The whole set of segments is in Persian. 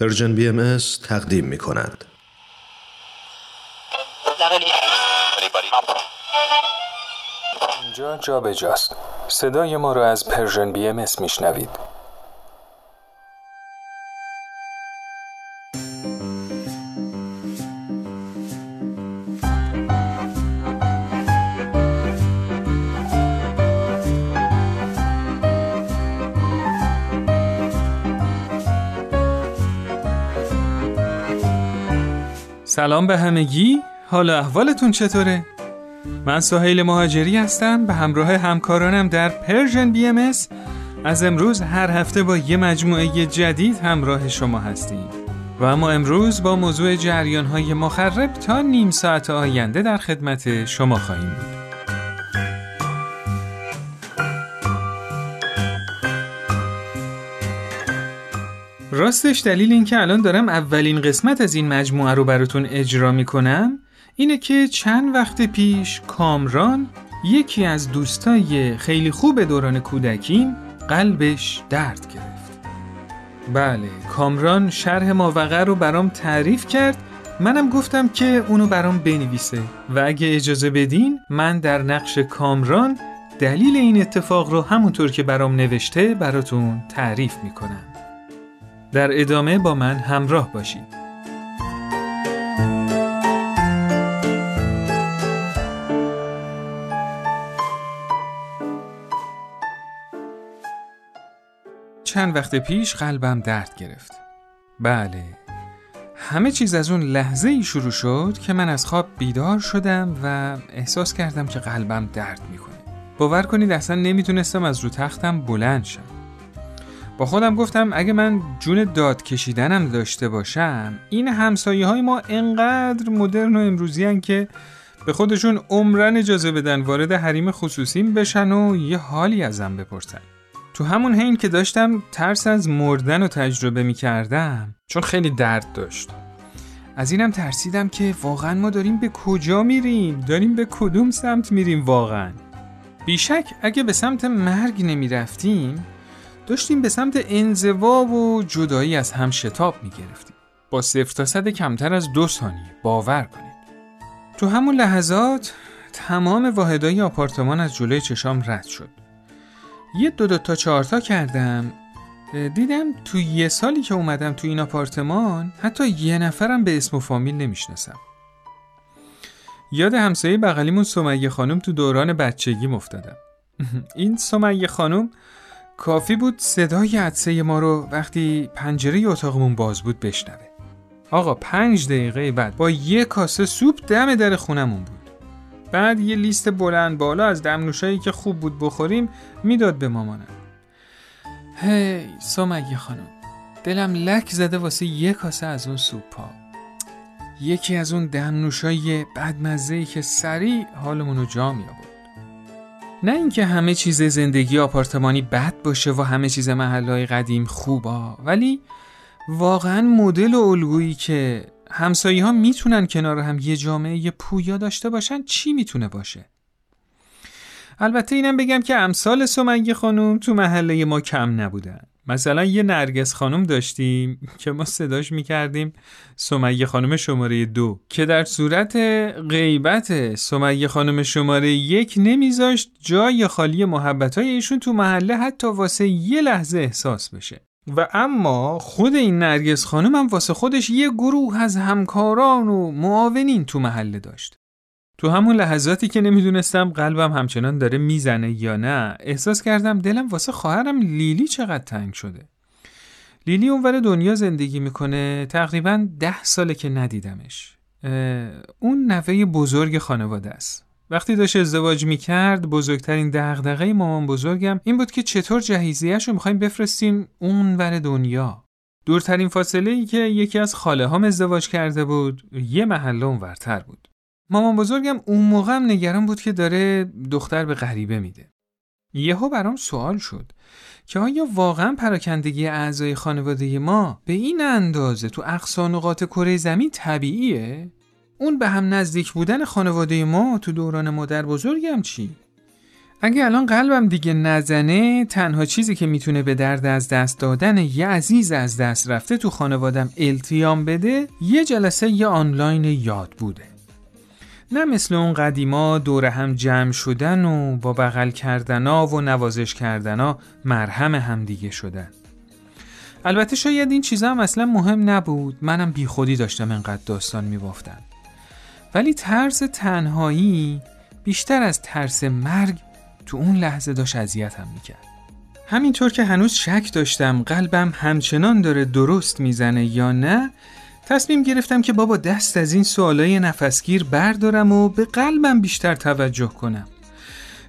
پرژن بی ام اس تقدیم می کند. اینجا جا به جاست. صدای ما را از پرژن بی ام اس می شنوید. سلام به همگی، حال احوالتون چطوره؟ من سهیل مهاجری هستم به همراه همکارانم در پرژن بی ام اس. از امروز هر هفته با یه مجموعه جدید همراه شما هستیم و اما امروز با موضوع جریان‌های مخرب تا نیم ساعت آینده در خدمت شما خواهیم بود. راستش دلیل این که الان دارم اولین قسمت از این مجموعه رو براتون اجرا میکنم اینه که چند وقت پیش کامران، یکی از دوستای خیلی خوب دوران کودکیم، قلبش درد گرفت. بله، کامران شرح ماوقع رو برام تعریف کرد، منم گفتم که اونو برام بنویسه و اگه اجازه بدین من در نقش کامران دلیل این اتفاق رو همونطور که برام نوشته براتون تعریف میکنم. در ادامه با من همراه باشید. چند وقت پیش قلبم درد گرفت. بله، همه چیز از اون لحظه ای شروع شد که من از خواب بیدار شدم و احساس کردم که قلبم درد میکنه. باور کنید اصلا نمیتونستم از رو تختم بلند شم. با خودم گفتم اگه من جون داد کشیدنم داشته باشم، این همسایه‌های ما انقدر مدرن و امروزی‌ان که به خودشون عمرن اجازه بدن وارد حریم خصوصیم بشن و یه حالی ازم بپرسن. تو همون حین که داشتم ترس از مردن رو تجربه می‌کردم، چون خیلی درد داشت، از اینم ترسیدم که واقعا ما داریم به کجا میریم؟ داریم به کدوم سمت میریم واقعا؟ بیشک اگه به سمت مرگ نمی‌رفتیم، داشتیم به سمت انزوا و جدایی از هم شتاب می‌گرفتیم. با 0 تا 100 کمتر از 2 ثانیه، باور کنید. تو همون لحظات تمام واحدهای آپارتمان از جلوی چشام رد شد. یه 2 تا 4 تا کردم. دیدم تو یه سالی که اومدم تو این آپارتمان حتی یه نفرم به اسم و فامیل نمیشناسم. یاد همسایه بغلیمون سمیه خانم تو دوران بچگیم افتادم. این سمیه خانم کافی بود صدای عطسه ما رو وقتی پنجره اتاقمون باز بود بشنوه. آقا 5 دقیقه بعد با یه کاسه سوپ دم در خونمون بود. بعد یه لیست بلند بالا از دمنوشایی که خوب بود بخوریم میداد به مامانم. هی سمیه خانم، دلم لک زده واسه یه کاسه از اون سوپا. یکی از اون دمنوشای بدمزه‌ای که سریع حالمون رو جا می‌آورد. نه اینکه همه چیز زندگی آپارتمانی بد باشه و همه چیز محلهای قدیم خوبا، ولی واقعا مدل و الگویی که همسایه ها میتونن کنار هم یه جامعه پویا داشته باشن چی میتونه باشه؟ البته اینم بگم که امثال سمیه خانم تو محله ما کم نبودن. مثلا یه نرگس خانم داشتیم که ما صداش میکردیم سمیه خانم شماره 2 که در صورت غیبت سمیه خانم شماره 1 نمیذاشت جای خالی محبتهای ایشون تو محله حتی واسه یه لحظه احساس بشه. و اما خود این نرگس خانم هم واسه خودش یه گروه از همکاران و معاونین تو محله داشت. تو همون لحظاتی که نمیدونستم قلبم همچنان داره میزنه یا نه، احساس کردم دلم واسه خواهرم لیلی چقدر تنگ شده. لیلی اونور دنیا زندگی میکنه، تقریباً 10 ساله که ندیدمش. اون نوه بزرگ خانواده است. وقتی داشت ازدواج میکرد، بزرگترین دغدغه مامان بزرگم این بود که چطور جهیزیه‌شو میخوایم بفرستیم اونور دنیا. دورترین فاصله ای که یکی از خاله هام ازدواج کرده بود، یه محله اونورتر بود. مامان بزرگم اون موقع هم نگران بود که داره دختر به غریبه میده. یهو برام سوال شد که آیا واقعا پراکندگی اعضای خانواده ما به این اندازه تو اقصا نقاط کره زمین طبیعیه؟ اون به هم نزدیک بودن خانواده ما تو دوران مادر بزرگم چی؟ اگه الان قلبم دیگه نزنه، تنها چیزی که میتونه به درد از دست دادن یه عزیز از دست رفته تو خانوادم التیام بده، یه جلسه یه آنلاین یاد بوده. نه مثل اون قدیما دور هم جمع شدن و با بغل کردنا و نوازش کردنا مرهم هم دیگه شدن. البته شاید این چیزا هم اصلا مهم نبود، منم بی خودی داشتم انقدر داستان می‌بافتم. ولی ترس تنهایی بیشتر از ترس مرگ تو اون لحظه داشت اذیتم میکرد. همینطور که هنوز شک داشتم قلبم همچنان داره درست میزنه یا نه، تصمیم گرفتم که بابا دست از این سوالای نفسگیر بردارم و به قلبم بیشتر توجه کنم.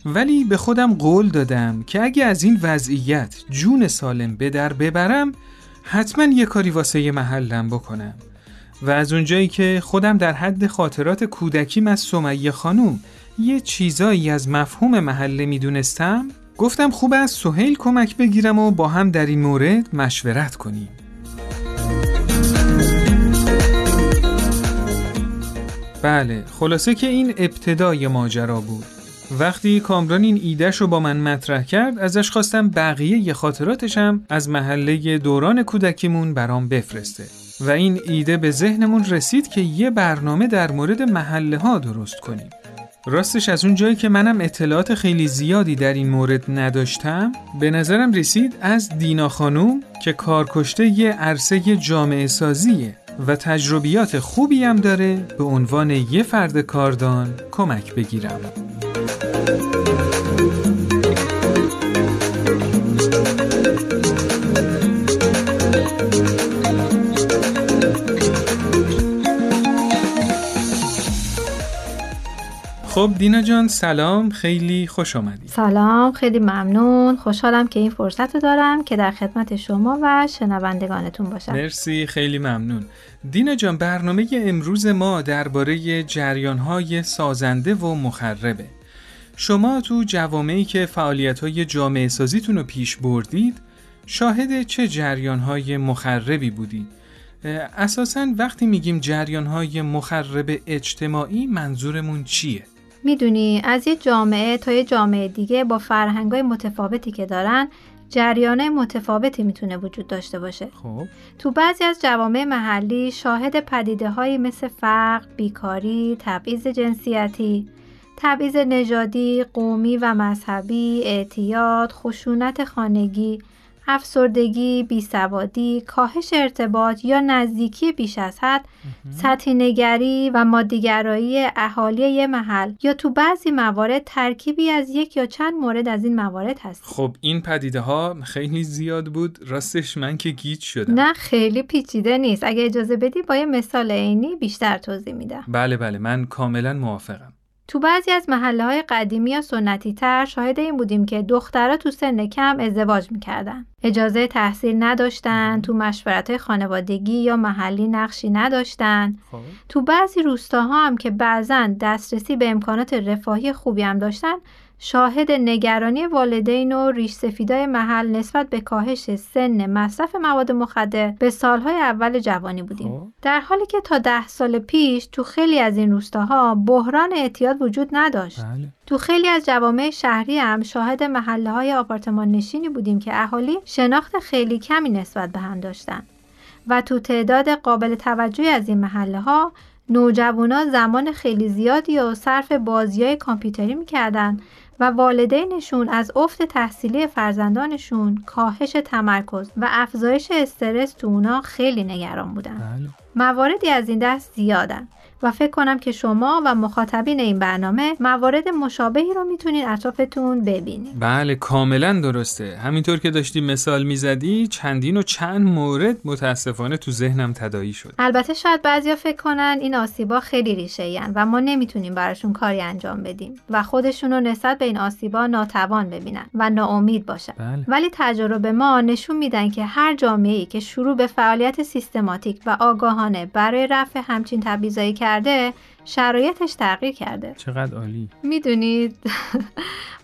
ولی به خودم قول دادم که اگه از این وضعیت جون سالم به در ببرم، حتما یه کاری واسه محلم بکنم. و از اونجایی که خودم در حد خاطرات کودکیم از سمیه خانم یه چیزایی از مفهوم محله میدونستم، گفتم خوب از سهیل کمک بگیرم و با هم در این مورد مشورت کنیم. بله، خلاصه که این ابتدای ماجرا بود. وقتی کامران این ایده‌شو با من مطرح کرد، ازش خواستم بقیه خاطراتش هم از محله دوران کودکیمون برام بفرسته و این ایده به ذهنمون رسید که یه برنامه در مورد محله ها درست کنیم. راستش از اون جایی که منم اطلاعات خیلی زیادی در این مورد نداشتم، به نظرم رسید از دینا خانم که کارکشته یه عرصه جامعه سازیه و تجربیات خوبی هم داره، به عنوان یه فرد کاردان کمک بگیرم. خب دینا جان سلام، خیلی خوش آمدید. سلام، خیلی ممنون. خوشحالم که این فرصت رو دارم که در خدمت شما و شنوندگانتون باشم. مرسی، خیلی ممنون. دینا جان، برنامه امروز ما درباره جریان‌های سازنده و مخربه. شما تو جوامعی که فعالیت‌های جامعه سازیتون رو پیش بردید، شاهد چه جریان‌های مخربی بودید؟ اساساً وقتی میگیم جریان‌های مخرب اجتماعی منظورمون چیه؟ میدونی از یه جامعه تا یه جامعه دیگه با فرهنگ‌های متفاوتی که دارن، جریان‌های متفاوتی میتونه وجود داشته باشه. خب تو بعضی از جوامع محلی شاهد پدیده‌هایی مثل فقر، بیکاری، تبعیض جنسیتی، تبعیض نژادی، قومی و مذهبی، اعتیاد، خشونت خانگی، افسردگی، بیسوادی، کاهش ارتباط یا نزدیکی بیش از حد، سطحی نگری و مادیگرایی اهالی یه محل یا تو بعضی موارد ترکیبی از یک یا چند مورد از این موارد هست. خب این پدیده ها خیلی زیاد بود. راستش من که گیج شدم. نه خیلی پیچیده نیست. اگه اجازه بدی با یه مثال عینی بیشتر توضیح میدم. بله من کاملا موافقم. تو بعضی از محله‌های قدیمی یا سنتی تر شاهد این بودیم که دخترها تو سن کم ازدواج میکردن. اجازه تحصیل نداشتن، تو مشورت‌های خانوادگی یا محلی نقشی نداشتن. تو بعضی روستاها هم که بعضاً دسترسی به امکانات رفاهی خوبی هم داشتن، شاهد نگرانی والدین و ریش سفیدای محل نسبت به کاهش سن مصرف مواد مخدر به سالهای اول جوانی بودیم. در حالی که تا 10 سال پیش تو خیلی از این روستاها بحران اعتیاد وجود نداشت. بله. تو خیلی از جوامع شهری هم شاهد محله‌های آپارتمان نشینی بودیم که اهالی شناخت خیلی کمی نسبت به هم داشتن و تو تعداد قابل توجهی از این محله‌ها نوجوانا زمان خیلی زیادی و صرف بازی‌های کامپیوتری می‌کردن و والدینشون از افت تحصیلی فرزندانشون، کاهش تمرکز و افزایش استرس تو اونا خیلی نگران بودن. بله. مواردی از این دست زیادن و فکر کنم که شما و مخاطبین این برنامه موارد مشابهی رو میتونید اطرافتون ببینید. بله کاملا درسته. همینطور که داشتی مثال میزدی، چند مورد متاسفانه تو ذهنم تداعی شد. البته شاید بعضیا فکر کنن این آسیبا خیلی ریشه‌ای ان و ما نمیتونیم براشون کاری انجام بدیم و خودشون رو نسبت به این آسیبا ناتوان ببینن و ناامید باشن. بله. ولی تجربه ما نشون میدن که هر جامعه‌ای که شروع به فعالیت سیستماتیک و آگاهانه برای رفع همچین تبعیضایی کرده، شرایطش تغییر کرده. چقدر عالی. میدونید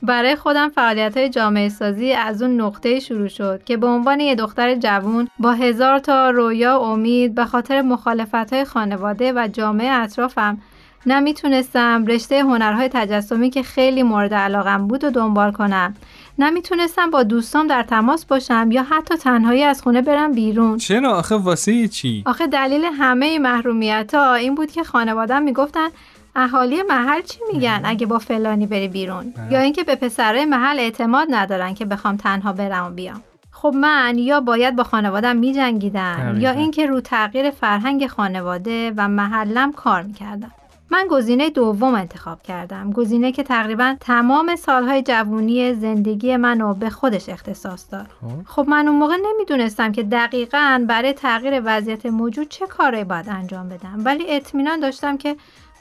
برای خودم فعالیت‌های جامعه سازی از اون نقطه شروع شد که به عنوان یه دختر جوان با 1000 تا رویا امید به خاطر مخالفت‌های خانواده و جامعه اطرافم نه میتونستم رشته هنرهای تجسمی که خیلی مورد علاقم بود و دنبال کنم، نه میتونستم با دوستام در تماس باشم یا حتی تنهایی از خونه برم بیرون. چرا آخه؟ واسه چی؟ آخه دلیل همه محرومیت‌ها این بود که خانواده‌ام میگفتن اهالی محل چی میگن اگه با فلانی بری بیرون، یا اینکه به پسرای محل اعتماد ندارن که بخوام تنها برم و بیام. خب من یا باید با خانواده‌ام می‌جنگیدم یا اینکه رو تغییر فرهنگ خانواده و محلم کار می‌کردم. من گزینه دوم انتخاب کردم، گزینه که تقریباً تمام سالهای جوانی زندگی منو به خودش اختصاص داد. خب من اون موقع نمیدونستم که دقیقاً برای تغییر وضعیت موجود چه کاری باید انجام بدم، ولی اطمینان داشتم که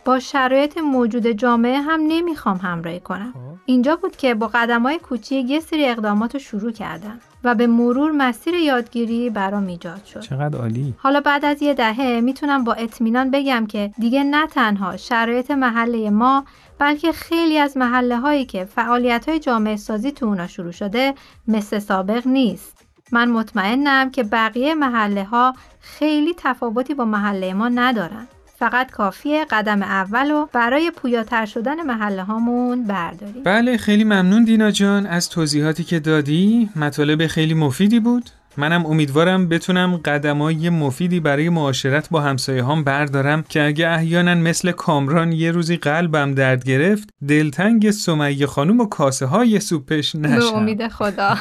با شرایط موجود جامعه هم نمیخوام همراهی کنم. اینجا بود که با قدم‌های کوچیک یه سری اقدامات رو شروع کردم و به مرور مسیر یادگیری برام ایجاد شد. چقدر عالی. حالا بعد از 10 دهه میتونم با اطمینان بگم که دیگه نه تنها شرایط محله ما، بلکه خیلی از محله‌هایی که فعالیت‌های جامعه سازی تو اونا شروع شده مثل سابق نیست. من مطمئنم که بقیه محله‌ها خیلی تفاوتی با محله ما ندارن. فقط کافیه قدم اولو برای پویاتر شدن محله هامون برداریم. بله، خیلی ممنون دینا جان از توضیحاتی که دادی. مطالب خیلی مفیدی بود. منم امیدوارم بتونم قدمای مفیدی برای معاشرت با همسایه‌هام بردارم که اگه احیانا مثل کامران یه روزی قلبم درد گرفت، دلتنگ سمیه خانم و کاسه های سوپش نشم. به امید خدا.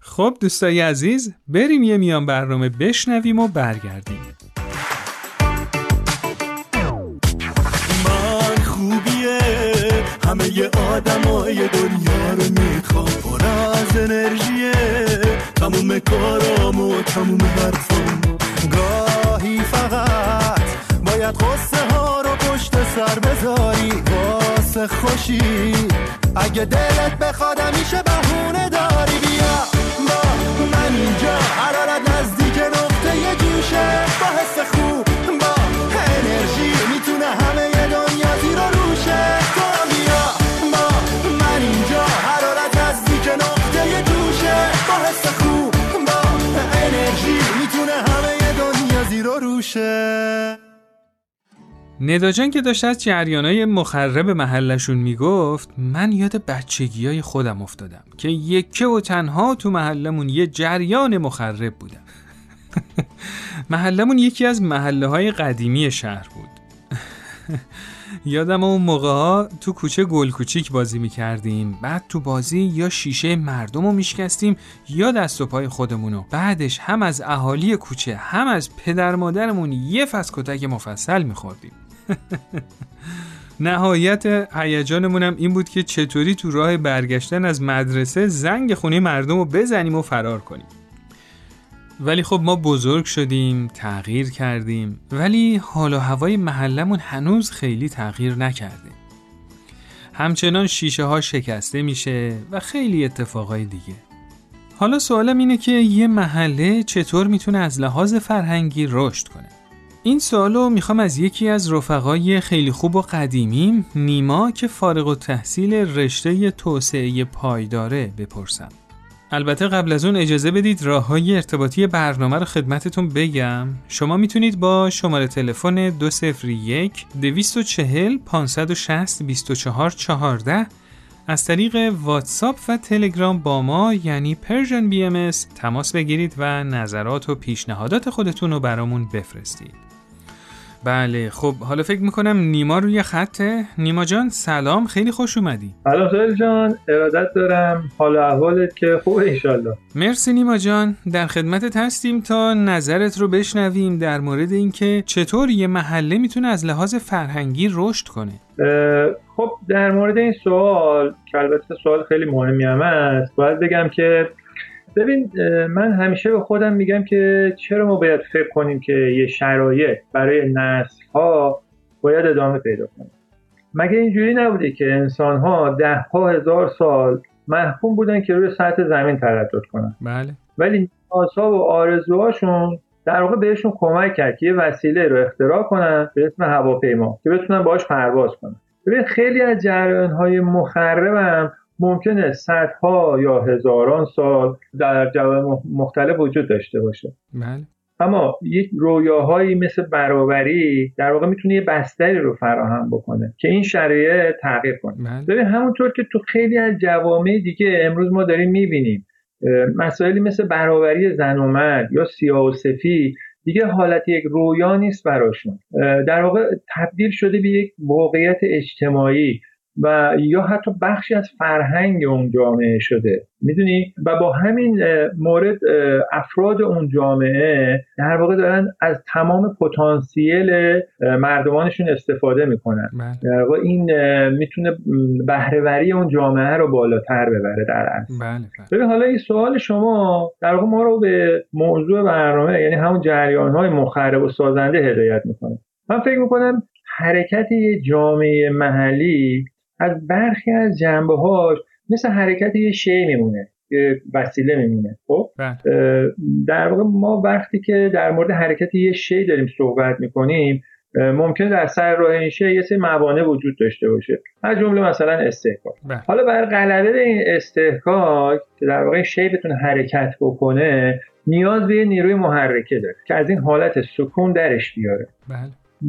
خب دوستای عزیز، بریم یه میان برنامه بشنویم و برگردیم. همه ی آدمای دنیا رو میخوام، پر از انرژیه، تموم کارام و تموم حرفم. گاهی فقط باید غصه ها رو پشت سر بذاری واسه خوشی. اگه دلت بخواد همیشه بهونه داری. بیا با من اینجا، حرارت نزدیک نقطه ی جوشه، با حس خوب با انرژی میتونه همه ی دنیا زیر رو روشه. ندا جان که داشت از جریانای مخرب محلشون میگفت، من یاد بچگیای خودم افتادم که یکه و تنها تو محلمون یه جریان مخرب بودم. محلمون یکی از محله‌های قدیمی شهر بود. یادم اون موقع‌ها تو کوچه گل کوچیک بازی می‌کردیم، بعد تو بازی یا شیشه مردمو میشکستیم یا دست و پای خودمونو. بعدش هم از اهالی کوچه هم از پدر مادرمون یه فس کتک مفصل می‌خوردیم. نهایت هیجانمونم این بود که چطوری تو راه برگشتن از مدرسه زنگ خونه مردمو بزنیم و فرار کنیم. ولی خب ما بزرگ شدیم، تغییر کردیم، ولی حال و هوای محلمون هنوز خیلی تغییر نکرده. همچنان شیشه ها شکسته میشه و خیلی اتفاقای دیگه. حالا سوالم اینه که یه محله چطور میتونه از لحاظ فرهنگی رشد کنه؟ این سوالو میخوام از یکی از رفقای خیلی خوب و قدیمیم، نیما که فارغ التحصیل رشته توسعه پایداره بپرسم. البته قبل از اون اجازه بدید راه‌های ارتباطی برنامه رو خدمتتون بگم. شما میتونید با شماره تلفن 201-240-560-2414 از طریق واتساپ و تلگرام با ما یعنی پرژن بی ام اس تماس بگیرید و نظرات و پیشنهادات خودتون رو برامون بفرستید. بله خب حالا فکر میکنم نیما روی خطه. نیما جان سلام، خیلی خوش اومدی. سلام سهیل جان، ارادت دارم. حال احوالت که خوبه انشالله؟ مرسی نیما جان، در خدمتت هستیم تا نظرت رو بشنویم در مورد اینکه چطور یه محله میتونه از لحاظ فرهنگی رشد کنه. خب در مورد این سوال که البته سوال خیلی مهمی هم هست، باید بگم که ببین من همیشه به خودم میگم که چرا ما باید فکر کنیم که یه شرایط برای نسل‌ها باید ادامه پیدا کنه. مگه اینجوری نبوده که انسان‌ها 10,000 سال محکوم بودن که روی سطح زمین تردد کنن؟ بله. ولی نیازها و آرزوهاشون در واقع بهشون کمک کرد که یه وسیله رو اختراع کنن به اسم هواپیما که بتونن باهاش پرواز کنن. ببین خیلی از جریان‌های مخربم ممکنه صدها یا هزاران سال در جوامع مختلف وجود داشته باشه. بله. اما یک رویاهایی مثل برابری در واقع میتونه یه بستری رو فراهم بکنه که این شرایط تغییر کنه. ببین همونطور که تو خیلی از جوامع دیگه امروز ما داریم میبینیم مسائلی مثل برابری زن و مرد یا سیاه و سفید دیگه حالت یک رویا نیست براشون، در واقع تبدیل شده به یک واقعیت اجتماعی و یا حتی بخشی از فرهنگ اون جامعه شده، میدونی؟ و با همین مورد افراد اون جامعه در واقع دارن از تمام پتانسیل مردمانشون استفاده میکنن. در واقع این میتونه بهره‌وری اون جامعه رو بالاتر ببره در اصل. ببین حالا این سوال شما در واقع ما رو به موضوع برنامه یعنی همون جریان‌های مخرب و سازنده هدایت میکنه. من فکر میکنم حرکت یه جامعه محلی از برخی از جنبه‌هاش مثل حرکت یه شی میمونه، یه وسیله میمونه. خب در واقع ما وقتی که در مورد حرکت یه شی داریم صحبت میکنیم ممکنه در سر راه این شی یه سری موانع وجود داشته باشه، از جمله مثلا استحکاک. حالا برای غلبه به این استحکاک که در واقع شی بتونه حرکت بکنه نیاز به نیروی محرکه داره که از این حالت سکون درش بیاره. بله.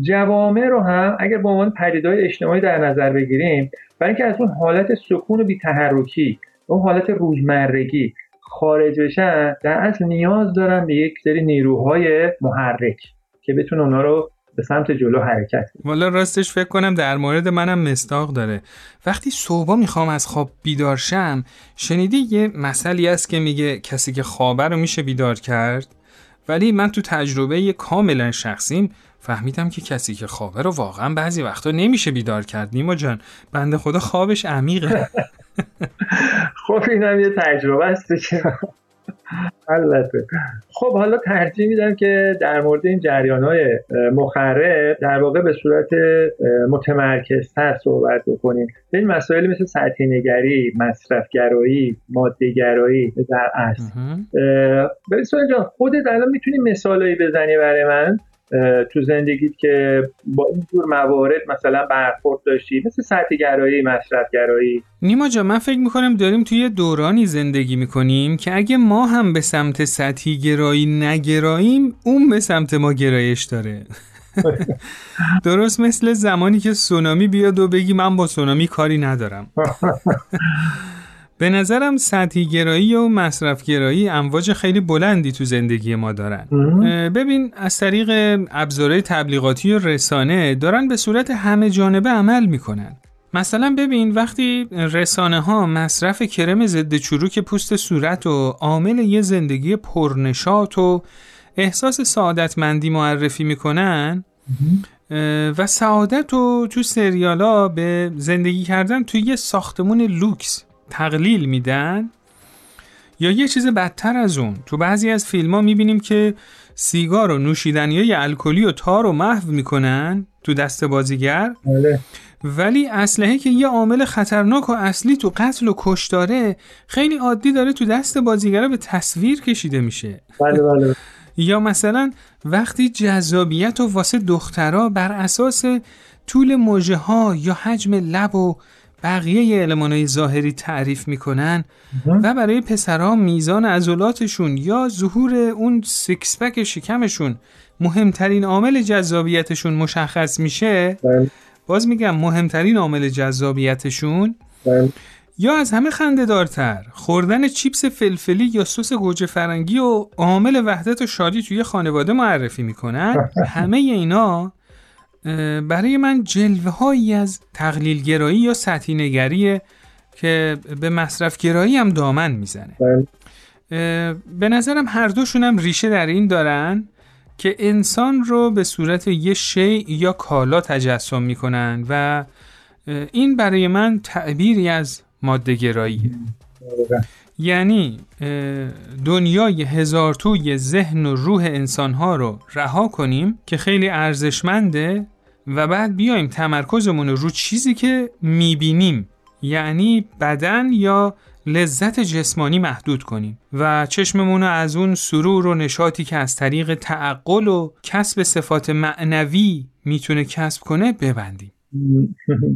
جوامع رو هم اگر به عنوان پدیده‌های اجتماعی در نظر بگیریم، برای اینکه از اون حالت سکون و بی‌تحرکی، اون حالت روزمرگی خارج بشن، در اصل نیاز دارن به یک سری نیروهای محرک که بتونه اونا رو به سمت جلو حرکت بده. والا راستش فکر کنم در مورد منم مصداق داره. وقتی صبح میخوام از خواب بیدار شم، شنیدی یه مسئله است که میگه کسی که خوابه رو میشه بیدار کرد؟ ولی من تو تجربه کاملا شخصیم فهمیدم که کسی که خوابه رو واقعا بعضی وقتا نمیشه بیدار کرد. نیما جان بنده خدا خوابش عمیقه. خب اینم یه تجربه است که البته خب حالا ترجیح میدم که در مورد این جریان‌های مخرب در واقع به صورت متمرکزتر صحبت بکنیم. این مسائل مثل سطحی‌نگری، مصرف‌گرایی، ماده‌گرایی در اصل. ببین سهیل جان خودت الان میتونی مثالایی بزنی برای من تو زندگیت که با اینجور موارد مثلا برخورد داشتی، مثل سطح‌گرایی، مصرف‌گرایی؟ نیما جان من فکر میکنم داریم توی دورانی زندگی میکنیم که اگه ما هم به سمت سطحی‌گرایی نگراییم اون به سمت ما گرایش داره. درست مثل زمانی که سونامی بیاد و بگی من با سونامی کاری ندارم. به نظرم سطحی‌گرایی و مصرف‌گرایی امواج خیلی بلندی تو زندگی ما دارن. ببین از طریق ابزارهای تبلیغاتی و رسانه دارن به صورت همه جانبه عمل میکنن. مثلا ببین وقتی رسانه ها مصرف کرم ضد چروک پوست صورت و عامل یه زندگی پرنشاط و احساس سعادتمندی معرفی میکنن و سعادت رو تو سریالا به زندگی کردن توی یه ساختمون لوکس تقلیل میدن، یا یه چیز بدتر از اون تو بعضی از فیلم ها میبینیم که سیگار و نوشیدنیای الکلی و تار رو محو میکنن تو دست بازیگر، ولی اسلحه که یه عامل خطرناک و اصلی تو قتل و کشتاره خیلی عادی داره تو دست بازیگر به تصویر کشیده میشه. بله. یا مثلا وقتی جذابیت و واسه دخترها بر اساس طول موجه ها یا حجم لب و بقیه المان‌های ظاهری تعریف میکنن و برای پسرها میزان عضلاتشون یا ظهور اون سیکس پک شکمشون مهمترین عامل جذابیتشون مشخص میشه. باز میگم مهمترین عامل جذابیتشون. یا از همه خنده‌دارتر خوردن چیپس فلفلی یا سس گوجه فرنگی و عامل وحدت و شادی توی خانواده معرفی میکنن. همه اینا برای من جلوه‌هایی از تقلیل‌گرایی یا سطحی‌نگریه که به مصرف‌گرایی هم دامن میزنه. به نظرم هر دوشون هم ریشه در این دارن که انسان رو به صورت یه شی یا کالا تجسم میکنن و این برای من تعبیری از ماده‌گراییه. یعنی دنیای هزار توی ذهن و روح انسانها رو رها کنیم که خیلی ارزشمنده و بعد بیایم تمرکزمون رو چیزی که میبینیم، یعنی بدن یا لذت جسمانی محدود کنیم و چشممون رو از اون سرور و نشاطی که از طریق تعقل و کسب صفات معنوی میتونه کسب کنه ببندیم.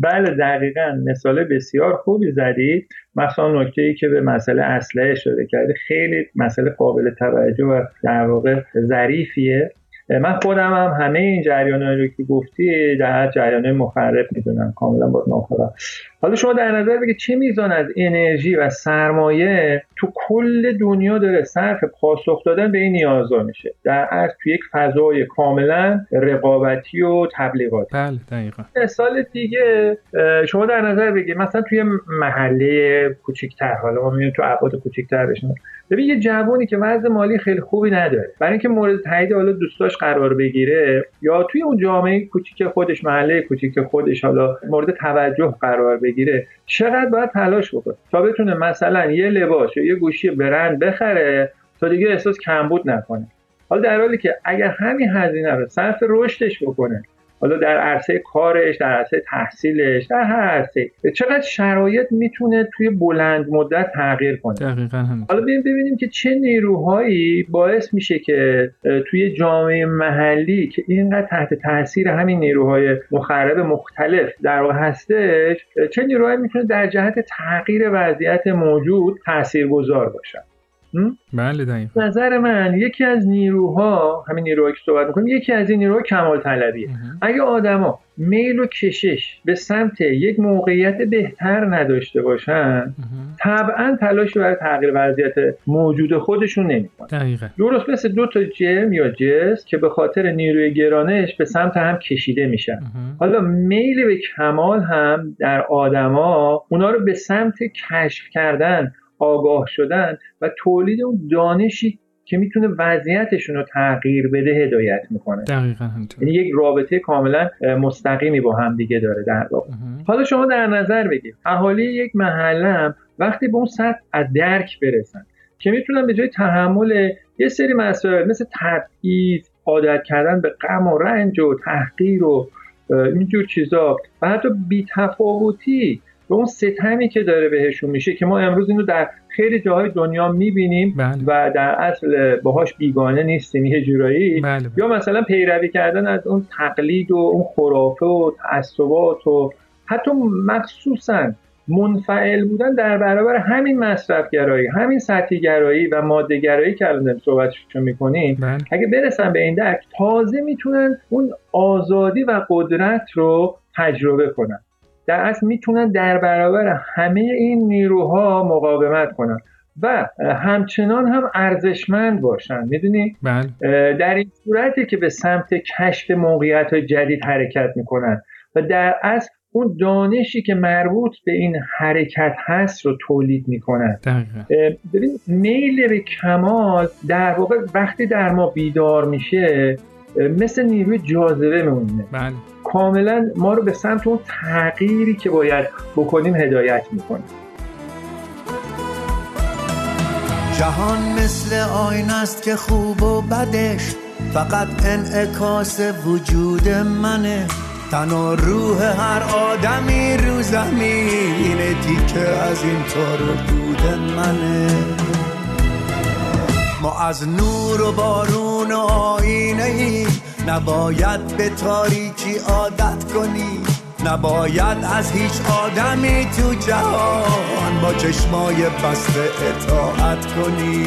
بله دقیقاً مثال بسیار خوبی زدید. مثلا نکته‌ای که به مسئله اسلحه اشاره کرده خیلی مسئله قابل توجه و در واقع ظریفیه. من خودم هم همه این جریانایی رو که گفتی در جریان مخرب میدونم، کاملا با ناخدا. حالا شما در نظر بگید چه میزان از انرژی و سرمایه تو کل دنیا داره صرف پاسخ دادن به این نیازها میشه، در عرض تو یک فضای کاملا رقابتی و تبلیغاتی. بله دقیقاً. مثال دیگه شما در نظر بگید مثلا توی محله کوچیک‌تر، حالا ما میگیم تو ابعاد کوچیک‌تر بشن، ببین یه جوانی که وضع مالی خیلی خوبی نداره، برای اینکه مورد تایید حالا دوستاش قرار بگیره یا توی اون جامعه کوچیک خودش، محله کوچیک خودش، حالا مورد توجه قرار بگیره، چقدر باید تلاش بکنه تا بتونه مثلا یه لباس یا یه گوشی برند بخره تا دیگه احساس کمبود نکنه. حالا در حالی که اگر همین هزینه رو صرف رشدش بکنه، حالا در عرصه کارش، در عرصه تحصیلش، در هر عرصه، چقدر شرایط میتونه توی بلند مدت تغییر کنه. دقیقاً همین. حالا ببینیم که چه نیروهایی باعث میشه که توی جامعه محلی که اینقدر تحت تاثیر همین نیروهای مخرب مختلف در واقع هستش، چه نیروهایی میتونه در جهت تغییر وضعیت موجود تاثیرگذار باشه. بله دقیقاً. نظر من یکی از نیروها، همین نیروهایی که صحبت می‌کنیم، یکی از این نیروها کمال طلبیه. اگه آدما میل و کشش به سمت یک موقعیت بهتر نداشته باشن، طبعاً تلاش برای تغییر وضعیت موجود خودشون نمی‌کنن. دقیقاً. درست مثل دو تا جسم یا جسم که به خاطر نیروی گرانش به سمت هم کشیده میشن. حالا میل به کمال هم در آدما اونا رو به سمت کشف کردن، آگاه شدن و تولید اون دانشی که میتونه وضعیتشون رو تغییر بده هدایت میکنه. دقیقاً همینطور. یعنی یک رابطه کاملا مستقیمی با هم دیگه داره در واقع. حالا شما در نظر بگیر اهالی یک محله وقتی به اون سطح از درک برسن که میتونن به جای تحمل یه سری مسائل مثل تبعیض، عادت کردن به غم و رنج و تحقیر و اینجور چیزا و حتی بی‌تفاوتی و اون ستمی که داره بهشون میشه که ما امروز اینو در خیلی جاهای دنیا میبینیم و در اصل باهاش بیگانه نیستیم یه جورایی، یا مثلا پیروی کردن از اون تقلید و اون خرافه و تعصبات و حتی مخصوصا منفعل بودن در برابر همین مصرفگرایی، همین سطحی‌گرایی و ماده‌گرایی که الان صحبتشون میکنیم. اگه برسن به این درک تازه میتونن اون آزادی و قدرت رو تجربه کنن، در اصل میتونن در برابر همه این نیروها مقاومت کنن و همچنان هم ارزشمند باشن. میدونی؟ در این صورتی که به سمت کشف موقعیت‌های جدید حرکت میکنن و در اصل اون دانشی که مربوط به این حرکت هست رو تولید میکنن. ببین میل به کمال در واقع وقتی در ما بیدار میشه مثل نیروی جاذبه میمونه. بله. کاملا ما رو به سمت اون تغییری که باید بکنیم هدایت میکنه. جهان مثل آینه است که خوب و بدش فقط انعکاس وجود منه. تن و روح هر آدمی رو زمینه، تیکه از این تار و دود منه. ما از نور و بارون و آینه ایم، نباید به تاریکی عادت کنی، نباید از هیچ آدمی تو جهان با چشمای بسته اطاعت کنی.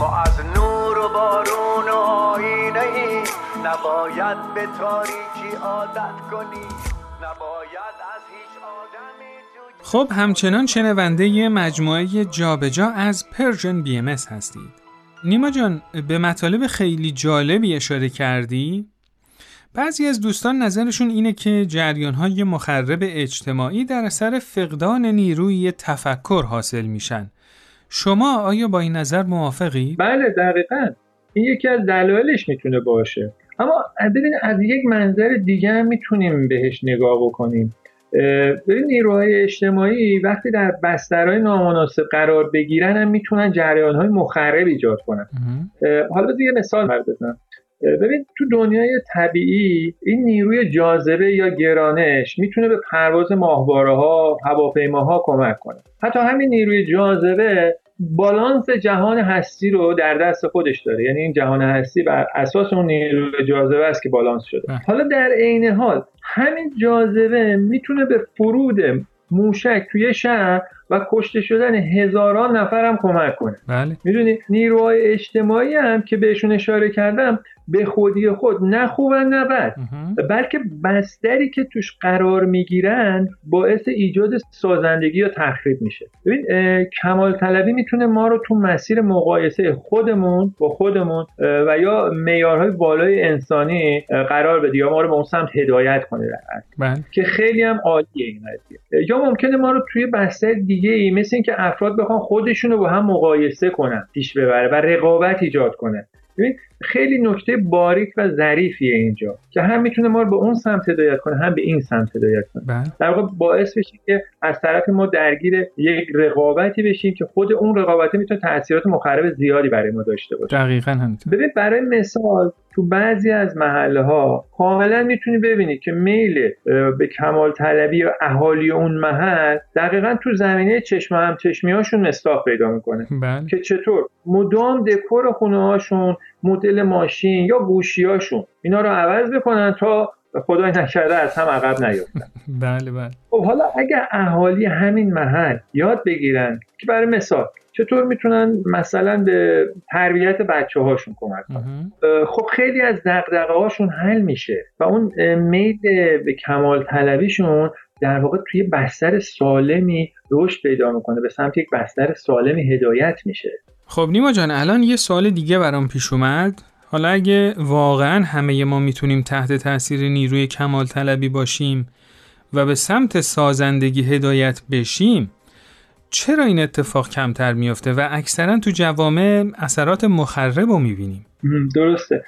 ما از نور و بارون و آینه ایم، نباید به تاریکی عادت کنی، نباید از هیچ آدمی. خب همچنان شنونده مجموعه جابجا از پرژن بی ام اس هستید. نیما جان به مطالب خیلی جالبی اشاره کردی. بعضی از دوستان نظرشون اینه که جریان‌های مخرب اجتماعی در اثر فقدان نیروی تفکر حاصل میشن. شما آیا با این نظر موافقی؟ بله دقیقاً. این یکی از دلایلش میتونه باشه. اما ببینید از یک منظر دیگه هم میتونیم بهش نگاه بکنیم. ببین نیروهای اجتماعی وقتی در بسترهای نامناسب قرار بگیرن هم میتونن جریانهای مخرب ایجاد کنن. حالا دیگه مثال بزنم. ببین تو دنیای طبیعی این نیروی جاذبه یا گرانش میتونه به پرواز ماهواره‌ها، هواپیماها کمک کنه. حتی همین نیروی جاذبه بالانس جهان هستی رو در دست خودش داره، یعنی این جهان هستی بر اساس اون نیروی جاذبه است که بالانس شده. حالا در عین حال همین جاذبه میتونه به فرود موشک توی شهر و کشته شدن هزاران نفر هم کمک کنه. بله. میدونی نیروهای اجتماعی هم که بهشون اشاره کردم به خودی خود نه خوبن نه بد، بلکه بستری که توش قرار میگیرن باعث ایجاد سازندگی یا تخریب میشه. ببین کمال طلبی میتونه ما رو تو مسیر مقایسه خودمون با خودمون و یا معیارهای بالای انسانی قرار بده یا ما رو به اون سمت هدایت کنه که خیلی هم عالیه این قضیه. یا ممکنه ما رو توی بستر دیگه‌ای مثل اینکه افراد بخوان خودشون رو با هم مقایسه کنن پیش ببره و رقابت ایجاد کنه. ببین خیلی نکته باریک و ظریفیه اینجا که هم میتونه ما رو به اون سمت هدایت کنه هم به این سمت هدایت کنه. در واقع باعث بشه که از طرف ما درگیر یک رقابتی بشیم که خود اون رقابته میتونه تاثیرات مخرب زیادی برای ما داشته باشه. دقیقاً همینطور. ببین برای مثال تو بعضی از محله‌ها کاملا میتونی ببینی که میل به کمال طلبی و اهالی اون محل دقیقاً تو زمینه چشم هم چشمی‌هاشون مصداق پیدا می‌کنه که چطور مدام دکور خونه‌هاشون، مدل ماشین یا گوشی‌هاشون اینا رو عوض بکنن تا خدای نکرده از هم عقب نیفتن. بله بله. خب حالا اگه اهالی همین محل یاد بگیرن که برای مثال چطور میتونن مثلا به تربیت بچه هاشون کمک کنن، خب خیلی از دغدغه هاشون حل میشه و اون میل به کمال طلبیشون در واقع توی بستر سالمی رشد پیدا میکنه، به سمت یک بستر سالمی هدایت میشه. خب نیما جان الان یه سوال دیگه برام پیش اومد. حالا اگه واقعا همه ما میتونیم تحت تاثیر نیروی کمال طلبی باشیم و به سمت سازندگی هدایت بشیم، چرا این اتفاق کمتر میفته و اکثرا تو جوامع اثرات مخرب رو میبینیم؟ درسته.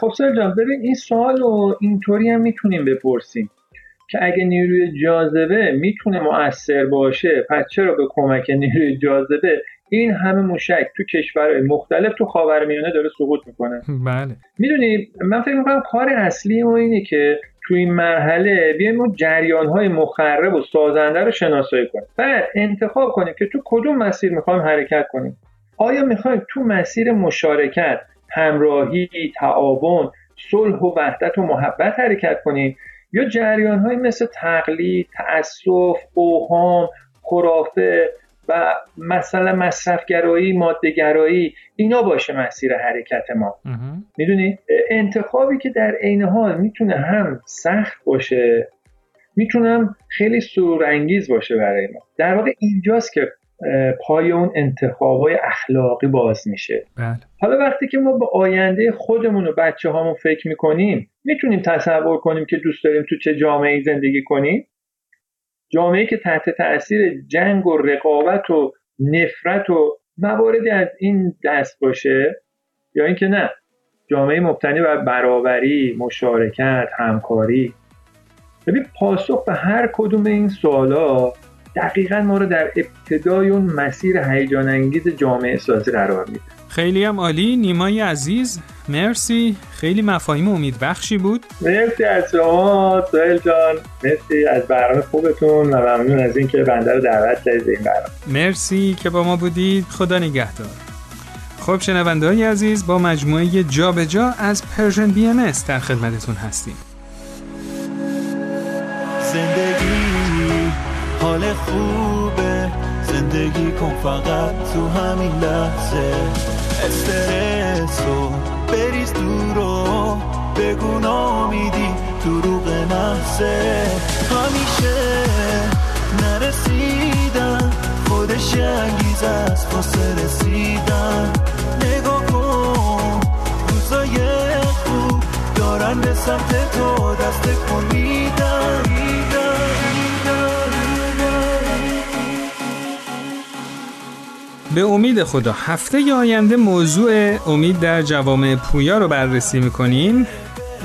خب سهیل جان ببین این سوال رو اینطوری هم میتونیم بپرسیم که اگه نیروی جاذبه میتونه مؤثر باشه، پس چرا به کمک نیروی جاذبه این همه موشک تو کشورهای مختلف تو خاورمیانه داره سقوط میکنه؟ بله. میدونی من فکر میکنم کار اصلی ما اینه که تو این مرحله بیایم اون جریان‌های مخرب و سازنده رو شناسایی کنیم. بعد انتخاب کنیم که تو کدوم مسیر می‌خوایم حرکت کنیم. آیا می‌خوایم تو مسیر مشارکت، همراهی، تعاون، صلح و وحدت و محبت حرکت کنیم یا جریان‌های مثل تقلید، تعصب، اوهام، خرافه و مثلا مصرفگرایی، ماده‌گرایی اینا باشه مسیر حرکت ما؟ میدونی انتخابی که در عین حال میتونه هم سخت باشه، میتونه هم خیلی سرورانگیز باشه برای ما. در واقع اینجاست که پای اون انتخابای اخلاقی باز میشه. بله. حالا وقتی که ما به آینده خودمون و بچه‌هامون فکر میکنیم، میتونیم تصور کنیم که دوست داریم تو چه جامعه‌ای زندگی کنیم؟ جامعه‌ای که تحت تأثیر جنگ و رقابت و نفرت و مواردی از این دست باشه، یا اینکه نه جامعه مبتنی بر برابری، مشارکت، همکاری؟ ببین پاسخ به هر کدوم این سوالا دقیقاً ما رو در ابتدای اون مسیر هیجان انگیز جامعه سازی قرار میده. خیلی هم عالی نیمای عزیز، مرسی، خیلی مفاهیم امیدبخشی بود. مرسی از شما سهیل جان، مرسی از برنامه خوبتون و ممنون از اینکه بنده رو دعوت کردید این برنامه. مرسی که با ما بودید، خدا نگهدار. خب شنونده‌های عزیز، با مجموعه جابجا از پرژن بی ام اس در خدمتتون هستیم. زندگی حال خوبه، زندگی کن فقط تو همین لحظه، استرسو بریز دور و بگو نامیدی دروغ نفسه، همیشه نرسیدن خودش انگیزه است واسه رسیدن، نگاه کن روزای خوب دارن به سمت تو دست کن میدن. به امید خدا هفته آینده موضوع امید در جوامع پویا رو بررسی میکنیم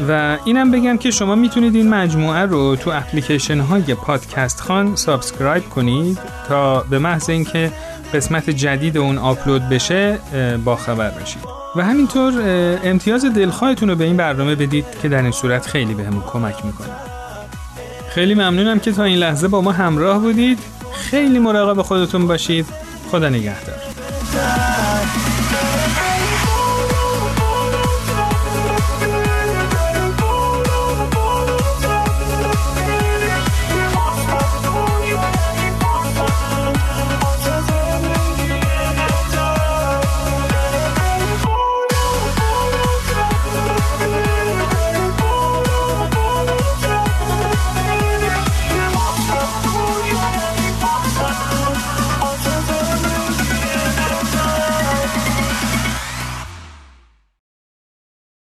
و اینم بگم که شما میتونید این مجموعه رو تو اپلیکیشن های پادکست خان سابسکرایب کنید تا به محض اینکه قسمت جدید اون آپلود بشه با خبر بشید و همینطور امتیاز دلخواهتون رو به این برنامه بدید که در این صورت خیلی بهمون کمک میکنه. خیلی ممنونم که تا این لحظه با ما همراه بودید. خیلی مراقب خودتون باشید. خدا نگهدار.